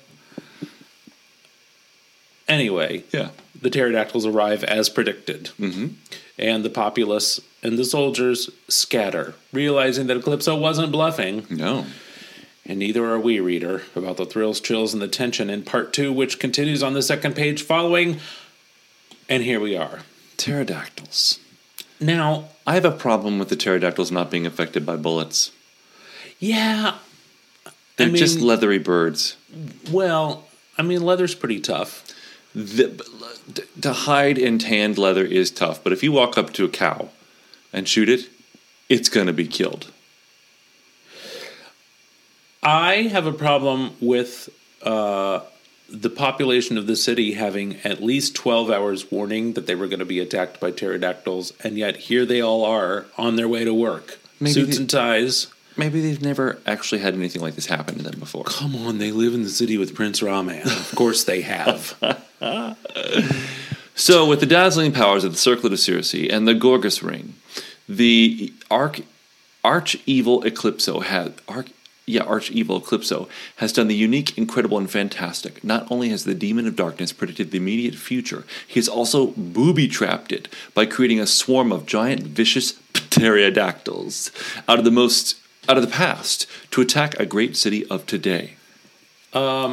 Anyway, yeah. The pterodactyls arrive as predicted. Mm-hmm. And the populace and the soldiers scatter, realizing that Eclipso wasn't bluffing. No. And neither are we, reader, about the thrills, chills, and the tension in part two, which continues on the second page following. And here we are. Pterodactyls. Now, I have a problem with the pterodactyls not being affected by bullets. Yeah. They're I mean, just leathery birds. Well, I mean, leather's pretty tough. The, to hide in tanned leather is tough, but if you walk up to a cow and shoot it, it's going to be killed. I have a problem with uh, the population of the city having at least twelve hours warning that they were going to be attacked by pterodactyls, and yet here they all are on their way to work. Maybe Suits they, and ties. Maybe they've never actually had anything like this happen to them before. Come on, they live in the city with Prince Ra-Man. Of course they have. So with the dazzling powers of the Circlet of Circe and the Gorgas Ring, the arch, arch-evil Eclipso has... Arch, Yeah, arch-evil Eclipso has done the unique, incredible, and fantastic. Not only has the Demon of Darkness predicted the immediate future, he has also booby-trapped it by creating a swarm of giant, vicious pterodactyls out of the most out of the past to attack a great city of today. Um,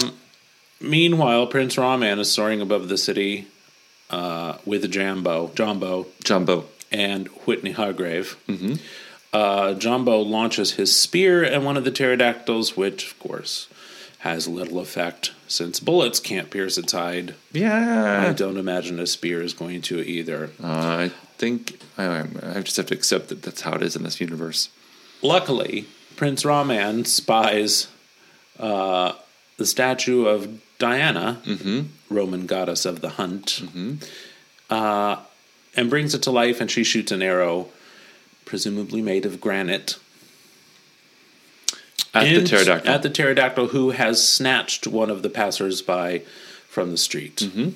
meanwhile, Prince Ra-Man is soaring above the city uh, with Jambo, Jambo, Jambo, and Whitney Hargrave. Mm-hmm. Uh, Jambo launches his spear at one of the pterodactyls, which, of course, has little effect since bullets can't pierce a tide. Yeah. I don't imagine a spear is going to either. Uh, I think I, I just have to accept that that's how it is in this universe. Luckily, Prince Ra-Man spies uh, the statue of Diana, mm-hmm. Roman goddess of the hunt, mm-hmm. uh, and brings it to life, and she shoots an arrow, presumably made of granite, At the pterodactyl. At the pterodactyl, who has snatched one of the passersby from the street. Mm-hmm.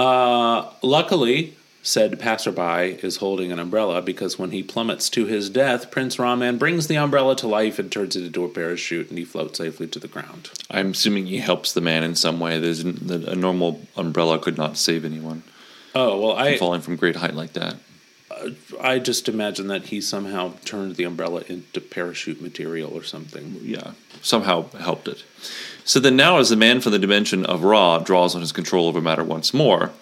Uh, luckily, said passerby is holding an umbrella, because when he plummets to his death, Prince Ra-Man brings the umbrella to life and turns it into a parachute, and he floats safely to the ground. I'm assuming he helps the man in some way. There's a normal umbrella could not save anyone. Oh, well, I... From falling from great height like that. I just imagine that he somehow turned the umbrella into parachute material or something. Yeah, somehow helped it. So then now as the man from the dimension of Ra draws on his control over matter once more,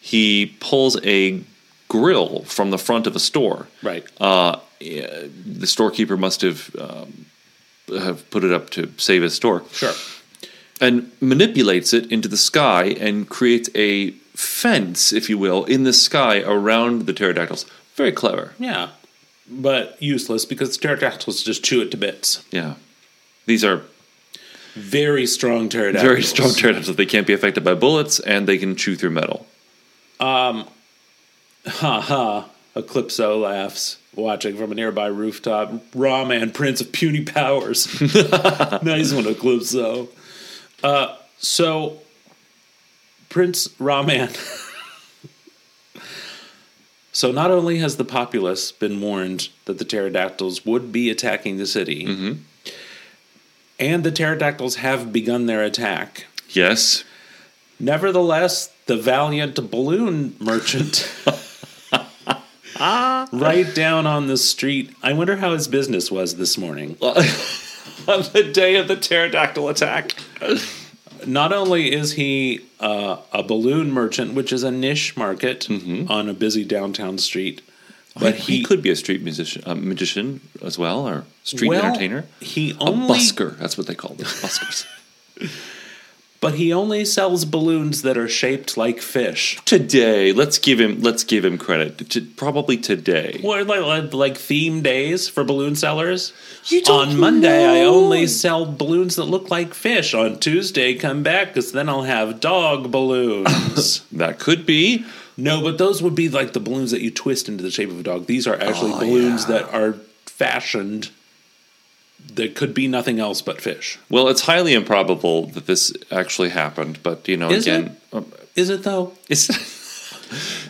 he pulls a grill from the front of a store. Right. Uh, the storekeeper must have, um, have put it up to save his store. Sure. And manipulates it into the sky and creates a fence, if you will, in the sky around the pterodactyls. Very clever. Yeah, but useless because the pterodactyls just chew it to bits. Yeah. These are... Very strong pterodactyls. Very strong pterodactyls. They can't be affected by bullets, and they can chew through metal. Um, ha ha. Eclipso laughs, watching from a nearby rooftop. Ra-Man, Prince of Puny Powers. Nice one, Eclipso. Uh, so... Prince Ra-Man. So not only has the populace been warned that the pterodactyls would be attacking the city, mm-hmm. and the pterodactyls have begun their attack. Yes. Nevertheless, the valiant balloon merchant right down on the street. I wonder how his business was this morning. On the day of the pterodactyl attack. Not only is he uh, a balloon merchant, which is a niche market mm-hmm. on a busy downtown street, but he, he could be a street musician, uh, magician as well, or street well, entertainer. He only, a busker—that's what they call them, buskers. But he only sells balloons that are shaped like fish. Today, let's give him let's give him credit. To, probably today. Well, like, like, like theme days for balloon sellers. You don't On Monday, know. I only sell balloons that look like fish. On Tuesday, come back, because then I'll have dog balloons. That could be. No, but those would be like the balloons that you twist into the shape of a dog. These are actually oh, balloons yeah. that are fashioned. There could be nothing else but fish. Well, it's highly improbable that this actually happened, but, you know, is again... It? Um, is it, though? It's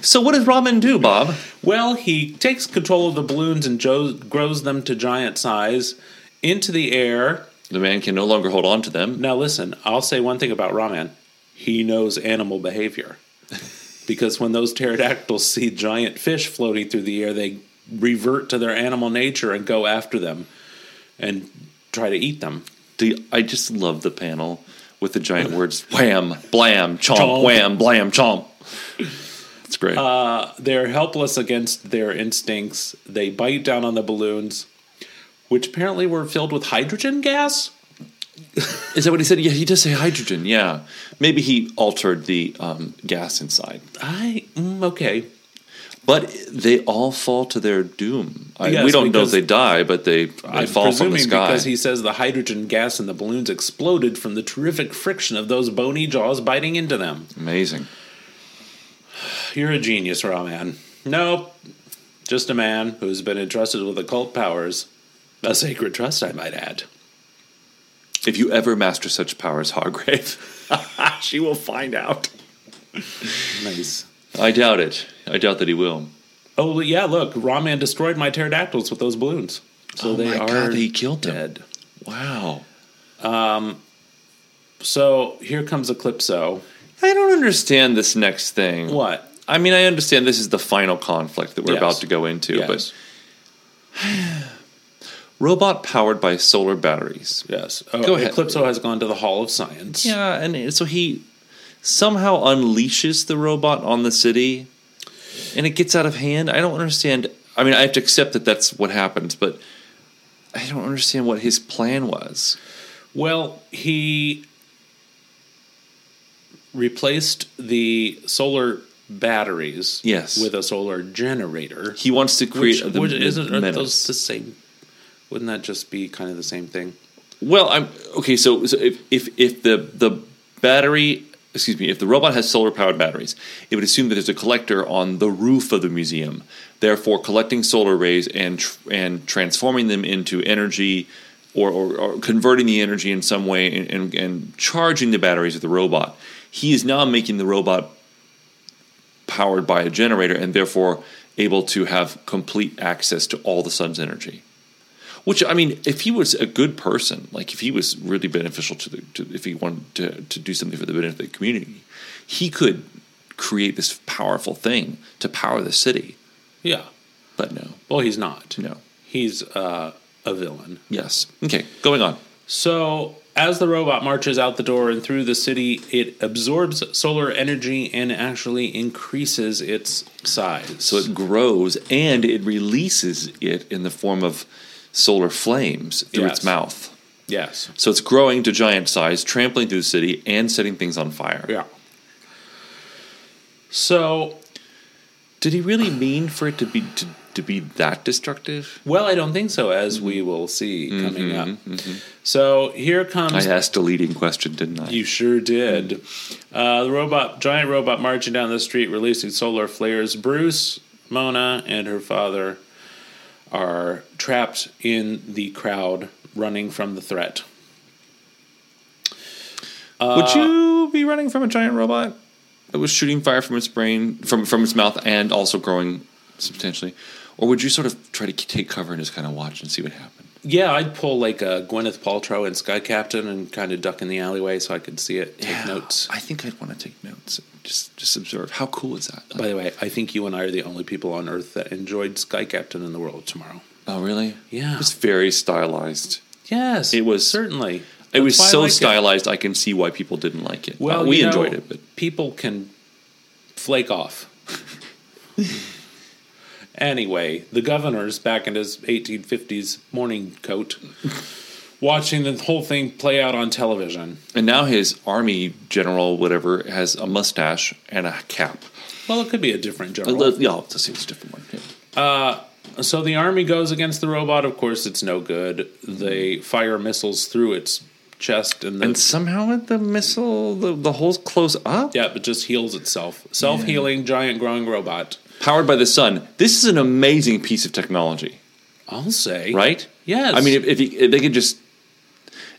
So what does Ra-Man do, Bob? Well, he takes control of the balloons and jo- grows them to giant size into the air. The man can no longer hold on to them. Now, listen, I'll say one thing about Ra-Man. He knows animal behavior. Because when those pterodactyls see giant fish floating through the air, they revert to their animal nature and go after them. And try to eat them. Do you, I just love the panel with the giant words. Wham, blam, chomp, chomp. Wham, blam, chomp. It's great. Uh, they're helpless against their instincts. They bite down on the balloons, which apparently were filled with hydrogen gas. Is that what he said? Yeah, he does say hydrogen, yeah. Maybe he altered the um, gas inside. I, mm, okay. But they all fall to their doom. I, yes, we don't know if they die, but they, they I'm fall from the sky. Because he says the hydrogen gas in the balloons exploded from the terrific friction of those bony jaws biting into them. Amazing. You're a genius, Ra-Man. Nope. Just a man who's been entrusted with occult powers. A sacred trust, I might add. If you ever master such powers, Hargrave, she will find out. Nice. I doubt it. I doubt that he will. Oh, yeah, look. Ra-Man destroyed my pterodactyls with those balloons. So oh, they my are God, he killed dead. Them. Wow. Um, so here comes Eclipso. I don't understand this next thing. What? I mean, I understand this is the final conflict that we're yes. about to go into, yes. but... Robot powered by solar batteries. Yes. Oh, go ahead. Eclipso has gone to the Hall of Science. Yeah, and so he... somehow unleashes the robot on the city, and it gets out of hand. I don't understand. I mean, I have to accept that that's what happens, but I don't understand what his plan was. Well, he replaced the solar batteries yes. with a solar generator. He wants to create... Which, the which isn't, aren't those the same? Wouldn't that just be kind of the same thing? Well, I'm okay, so, so if, if, if the, the battery... Excuse me, if the robot has solar-powered batteries, it would assume that there's a collector on the roof of the museum, therefore collecting solar rays and tr- and transforming them into energy or, or, or converting the energy in some way and, and, and charging the batteries of the robot. He is now making the robot powered by a generator and therefore able to have complete access to all the sun's energy. Which, I mean, if he was a good person, like if he was really beneficial to the, to, if he wanted to, to do something for the benefit of the community, he could create this powerful thing to power the city. Yeah. But no. Well, he's not. No. He's uh, a villain. Yes. Okay, going on. So, as the robot marches out the door and through the city, it absorbs solar energy and actually increases its size. So it grows and it releases it in the form of solar flames through yes. its mouth. Yes. So it's growing to giant size, trampling through the city, and setting things on fire. Yeah. So, did he really mean for it to be to, to be that destructive? Well, I don't think so, as we will see mm-hmm. coming up. Mm-hmm. So here comes... I asked a leading question, didn't I? You sure did. Mm-hmm. Uh, the robot, giant robot marching down the street, releasing solar flares. Bruce, Mona, and her father are trapped in the crowd running from the threat. Uh, Would you be running from a giant robot that was shooting fire from its brain, from, from its mouth, and also growing substantially? Or would you sort of try to take cover and just kind of watch and see what happened? Yeah, I'd pull like a Gwyneth Paltrow and Sky Captain and kind of duck in the alleyway so I could see it, take yeah, notes. I think I'd want to take notes. Just just observe. How cool is that? Like, by the way, I think you and I are the only people on Earth that enjoyed Sky Captain in the World Tomorrow. Oh, really? Yeah. It was very stylized. Yes. It was. Certainly. It was so I like stylized, it. I can see why people didn't like it. Well, uh, we you know, enjoyed it, but people can flake off. Anyway, the governor's back in his eighteen fifties morning coat, watching the whole thing play out on television. And now his army general, whatever, has a mustache and a cap. Well, it could be a different general. Uh, yeah, let's see, it's a different one. Yeah. Uh, so the army goes against the robot. Of course, it's no good. They fire missiles through its chest. And, the, and somehow the missile, the, the holes close up? Yeah, it just heals itself. Self-healing, yeah. Giant growing robot. Powered by the sun. This is an amazing piece of technology. I'll say. Right? Yes. I mean, if, if, he, if they could just...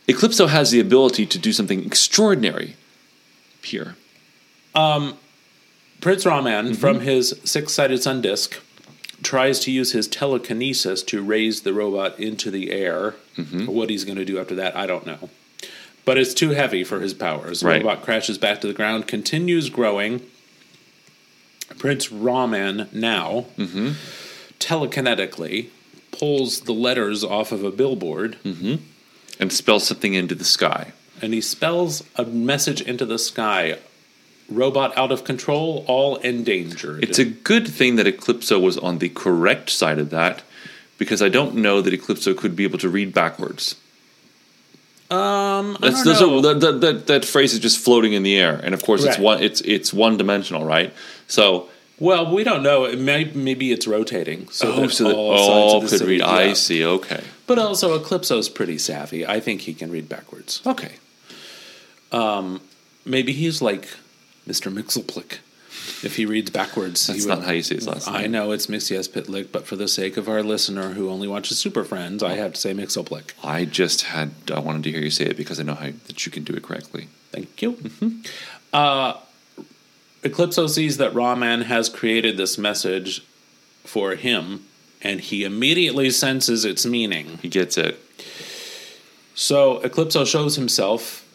Eclipso has the ability to do something extraordinary here. Um, Prince Ra-Man, mm-hmm. from his six-sided sun disc, tries to use his telekinesis to raise the robot into the air. Mm-hmm. What he's going to do after that, I don't know. But it's too heavy for his powers. The right. robot crashes back to the ground, continues growing... Prince Ra-Man now, mm-hmm. telekinetically, pulls the letters off of a billboard. Mm-hmm. And spells something into the sky. And he spells a message into the sky. Robot out of control, all endangered. It's a good thing that Eclipso was on the correct side of that, because I don't know that Eclipso could be able to read backwards. Um, I That's, don't know. Those are, that, that, that phrase is just floating in the air, and of course right. it's one it's it's one dimensional, right? So, well, we don't know. It may, maybe it's rotating, so oh, that so all, that all could city, read. Yeah. I see. Okay, but also Eclipso's pretty savvy. I think he can read backwards. Okay, um, maybe he's like Mister Mixelplick. If he reads backwards, that's he would, not how you say his last name. I know it's Mixiaspitlik, but for the sake of our listener who only watches Super Friends, I have to say Mixelplick. I just had I wanted to hear you say it because I know how that you can do it correctly. Thank you. Mm-hmm. Uh, Eclipso sees that Ra-Man has created this message for him, and he immediately senses its meaning. He gets it. So Eclipso shows himself,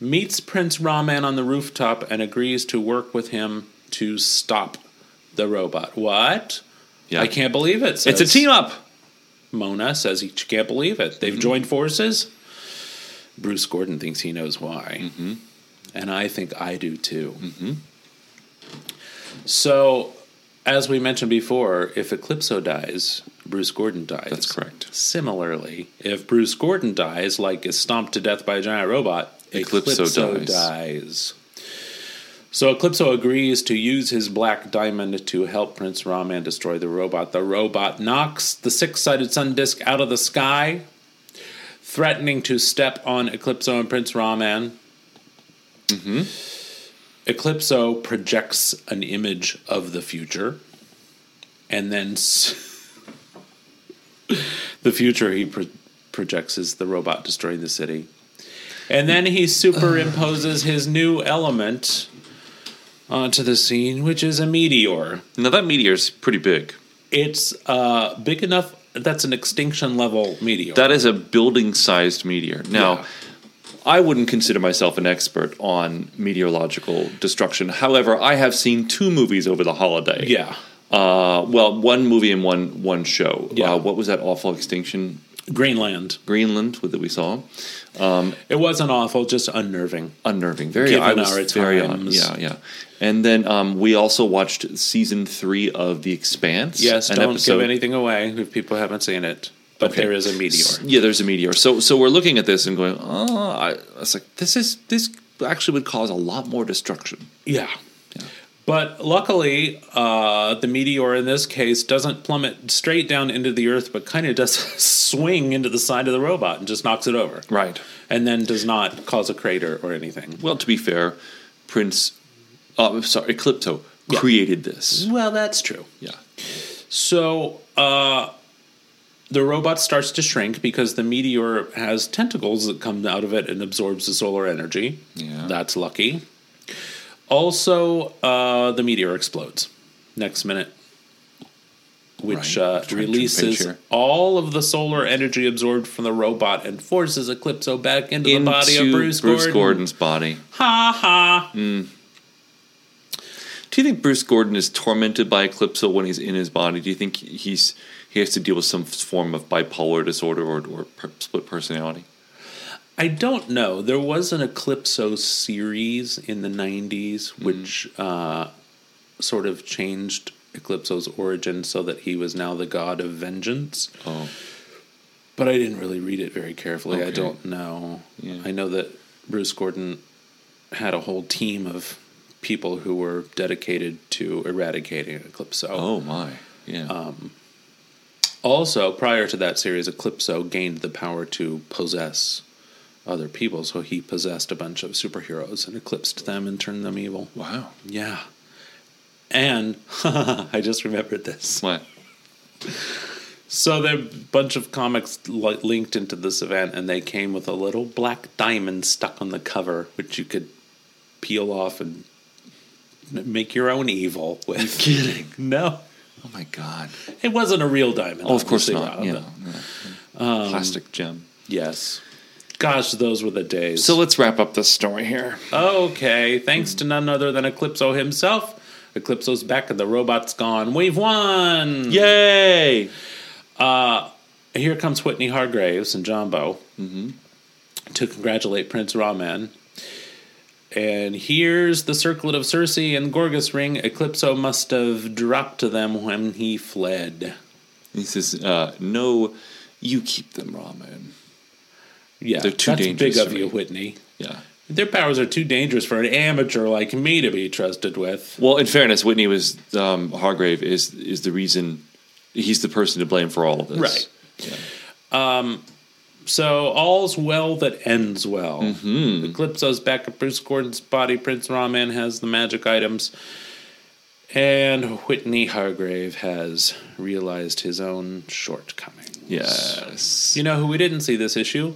meets Prince Ra-Man on the rooftop, and agrees to work with him to stop the robot. What? Yeah. I can't believe it. Says, it's a team up. Mona says he can't believe it. They've mm-hmm. joined forces. Bruce Gordon thinks he knows why. Mm-hmm. And I think I do too. Mm-hmm. So As we mentioned before, if Eclipso dies, Bruce Gordon dies. That's correct. Similarly, if Bruce Gordon dies, like is stomped to death by a giant robot, Eclipso, Eclipso dies. dies. So Eclipso agrees to use his black diamond to help Prince Ra-Man destroy the robot. The robot knocks the six-sided sun disk out of the sky, threatening to step on Eclipso and Prince Ra-Man. Mm-hmm. Eclipso projects an image of the future, and then s- the future he pro- projects is the robot destroying the city. And then he superimposes his new element onto the scene, which is a meteor. Now, that meteor's pretty big. It's uh, big enough. That's an extinction-level meteor. That is a building-sized meteor. Now... Yeah. I wouldn't consider myself an expert on meteorological destruction. However, I have seen two movies over the holiday. Yeah. Uh, well, one movie and one one show. Yeah. Uh, what was that awful extinction? Greenland. Greenland that we saw. Um, it wasn't awful, just unnerving. Unnerving. Very odd. Very odd. Yeah, yeah. And then um, we also watched season three of The Expanse. Yes, don't episode. give anything away if people haven't seen it. But okay. There is a meteor. Yeah, there's a meteor. So, so we're looking at this and going, oh, I, I was like, this is this actually would cause a lot more destruction. Yeah, yeah. But luckily, uh, the meteor in this case doesn't plummet straight down into the earth, but kind of does swing into the side of the robot and just knocks it over. Right, and then does not cause a crater or anything. Well, to be fair, Prince, uh, sorry, Eclipso yeah. created this. Well, that's true. Yeah. So. Uh, The robot starts to shrink because the meteor has tentacles that come out of it and absorbs the solar energy. Yeah. That's lucky. Also, uh, the meteor explodes next minute, which right. uh, releases all of the solar energy absorbed from the robot and forces Eclipso back into, into the body of Bruce, Bruce Gordon. Gordon's body. Ha ha. Mm. Do you think Bruce Gordon is tormented by Eclipso when he's in his body? Do you think he's... He has to deal with some form of bipolar disorder or, or per, split personality? I don't know. There was an Eclipso series in the nineties, which mm. uh, sort of changed Eclipso's origin so that he was now the god of vengeance. Oh. But I didn't really read it very carefully. Okay. I don't know. Yeah. I know that Bruce Gordon had a whole team of people who were dedicated to eradicating Eclipso. Oh, my. Yeah. Um, Also, prior to that series, Eclipso gained the power to possess other people, so he possessed a bunch of superheroes and eclipsed them and turned them evil. Wow. Yeah. And I just remembered this. What? So there are a bunch of comics li- linked into this event, and they came with a little black diamond stuck on the cover, which you could peel off and make your own evil with. Are you kidding? No. Oh, my God. It wasn't a real diamond. Oh, of course not. Yeah, yeah. Um, Plastic gem. Yes. Gosh, those were the days. So let's wrap up this story here. Okay. Thanks mm-hmm. to none other than Eclipso himself. Eclipso's back and the robot's gone. We've won! Yay! Uh, here comes Whitney Hargrave and Jambo mm-hmm. to congratulate Prince Ra-Man. And here's the circlet of Circe and Gorgas Ring. Eclipso must have dropped to them when he fled. He says, uh, no, you keep them, Ra-Man. Yeah, they're too that's dangerous big of you, me. Whitney. Yeah. Their powers are too dangerous for an amateur like me to be trusted with. Well, in fairness, Whitney was um, Hargrave is is the reason he's the person to blame for all of this. Right. Yeah. Um... So, all's well that ends well. Mm-hmm. Eclipso's back at Bruce Gordon's body. Prince Ra-Man has the magic items. And Whitney Hargrave has realized his own shortcomings. Yes. You know who we didn't see this issue?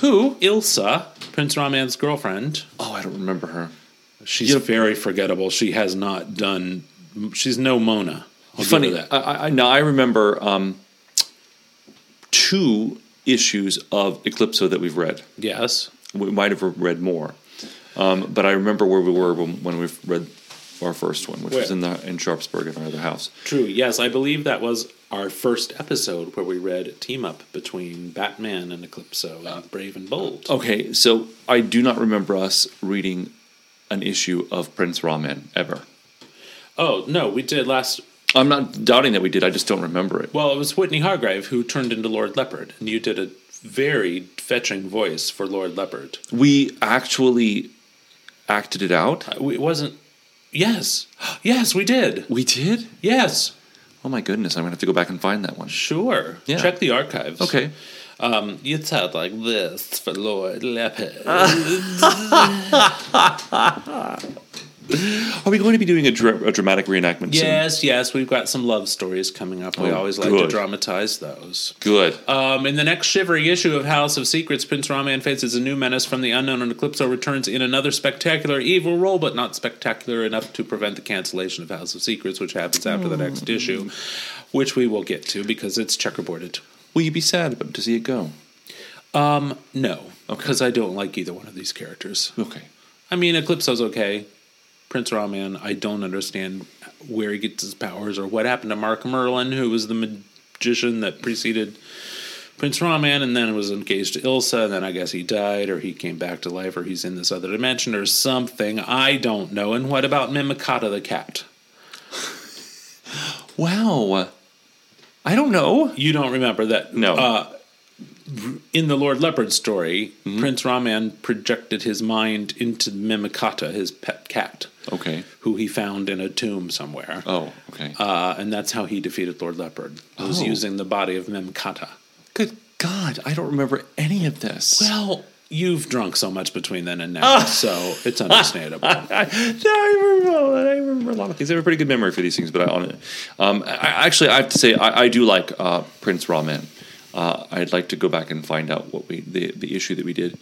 Who? Ilsa, Prince Ra-Man's girlfriend. Oh, I don't remember her. She's You're very forgettable. She has not done... She's no Mona. I'll Funny. That. I, I, no, I remember um, two... issues of Eclipso that we've read. Yes. We might have read more. Um, but I remember where we were when we read our first one, which where? was in the in Sharpsburg at our other house. True, yes. I believe that was our first episode where we read a team-up between Batman and Eclipso and uh, Brave and Bold. Okay, so I do not remember us reading an issue of Prince Ra-Man ever. Oh, no, we did last... I'm not doubting that we did. I just don't remember it. Well, it was Whitney Hargrave who turned into Lord Leopard, and you did a very fetching voice for Lord Leopard. We actually acted it out? It wasn't... Yes. Yes, we did. We did? Yes. Oh, my goodness. I'm going to have to go back and find that one. Sure. Yeah. Check the archives. Okay. Um, you sound like this for Lord Leopard. Are we going to be doing a, dra- a dramatic reenactment yes, soon? Yes, yes. We've got some love stories coming up. We oh, always like good. to dramatize those. Good. Um, in the next shivering issue of House of Secrets, Prince Ra-Man faces a new menace from the unknown, and Eclipso returns in another spectacular evil role, but not spectacular enough to prevent the cancellation of House of Secrets, which happens after mm. the next issue, which we will get to because it's checkerboarded. Will you be sad to see it go? Um, no, because okay. I don't like either one of these characters. Okay. I mean, Eclipso's okay. Prince Ra-Man, I don't understand where he gets his powers or what happened to Mark Merlin, who was the magician that preceded Prince Ra-Man and then was engaged to Ilsa, and then I guess he died or he came back to life or he's in this other dimension or something. I don't know. And what about Mimikata the cat? Wow. I don't know. You don't remember that? No. Uh, in the Lord Leopard story, mm-hmm. Prince Ra-Man projected his mind into Mimikata, his pet cat. Okay. Who he found in a tomb somewhere. Oh, okay. Uh, and that's how he defeated Lord Leopard. He oh. was using the body of Mimikata. Good God, I don't remember any of this. Well, you've drunk so much between then and now, oh. so it's understandable. no, I remember, I remember a lot of things. I have a pretty good memory for these things, but I on it. Um, I, actually, I have to say, I, I do like uh, Prince Ra-Man. Uh, I'd like to go back and find out what we the, the issue that we did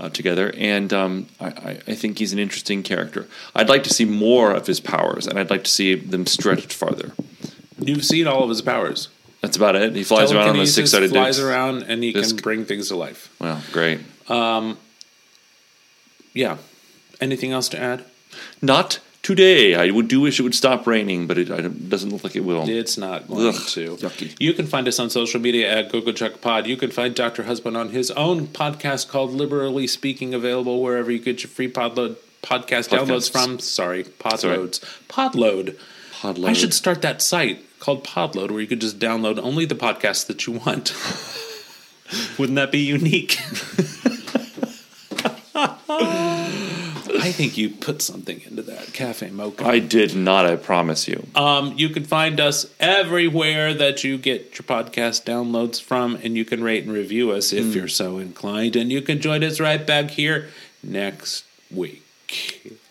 uh, together, and um, I, I think he's an interesting character. I'd like to see more of his powers, and I'd like to see them stretched farther. You've seen all of his powers. That's about it. He flies around on a six-sided. He flies disc. around, and he disc. can bring things to life. Wow, great. Um, yeah. Anything else to add? Not today. I would do wish it would stop raining, but it, it doesn't look like it will. It's not going Ugh, to. Yucky. You can find us on social media at Go-Go-Check Pod. You can find Doctor Husband on his own podcast called Liberally Speaking, available wherever you get your free podload podcast Podcasts. downloads from. Sorry, Podloads. Podload. Podload. I should start that site called Podload where you could just download only the podcasts that you want. Wouldn't that be unique? I think you put something into that Cafe Mocha. I did not, I promise you. Um, you can find us everywhere that you get your podcast downloads from, and you can rate and review us if mm. you're so inclined, and you can join us right back here next week.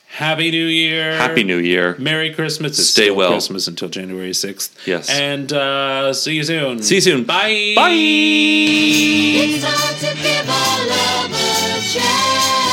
Happy New Year. Happy New Year. Merry Christmas. It's Stay well. Christmas until January sixth. Yes. And uh, see you soon. See you soon. Bye. Bye. It's time to give all love a chance.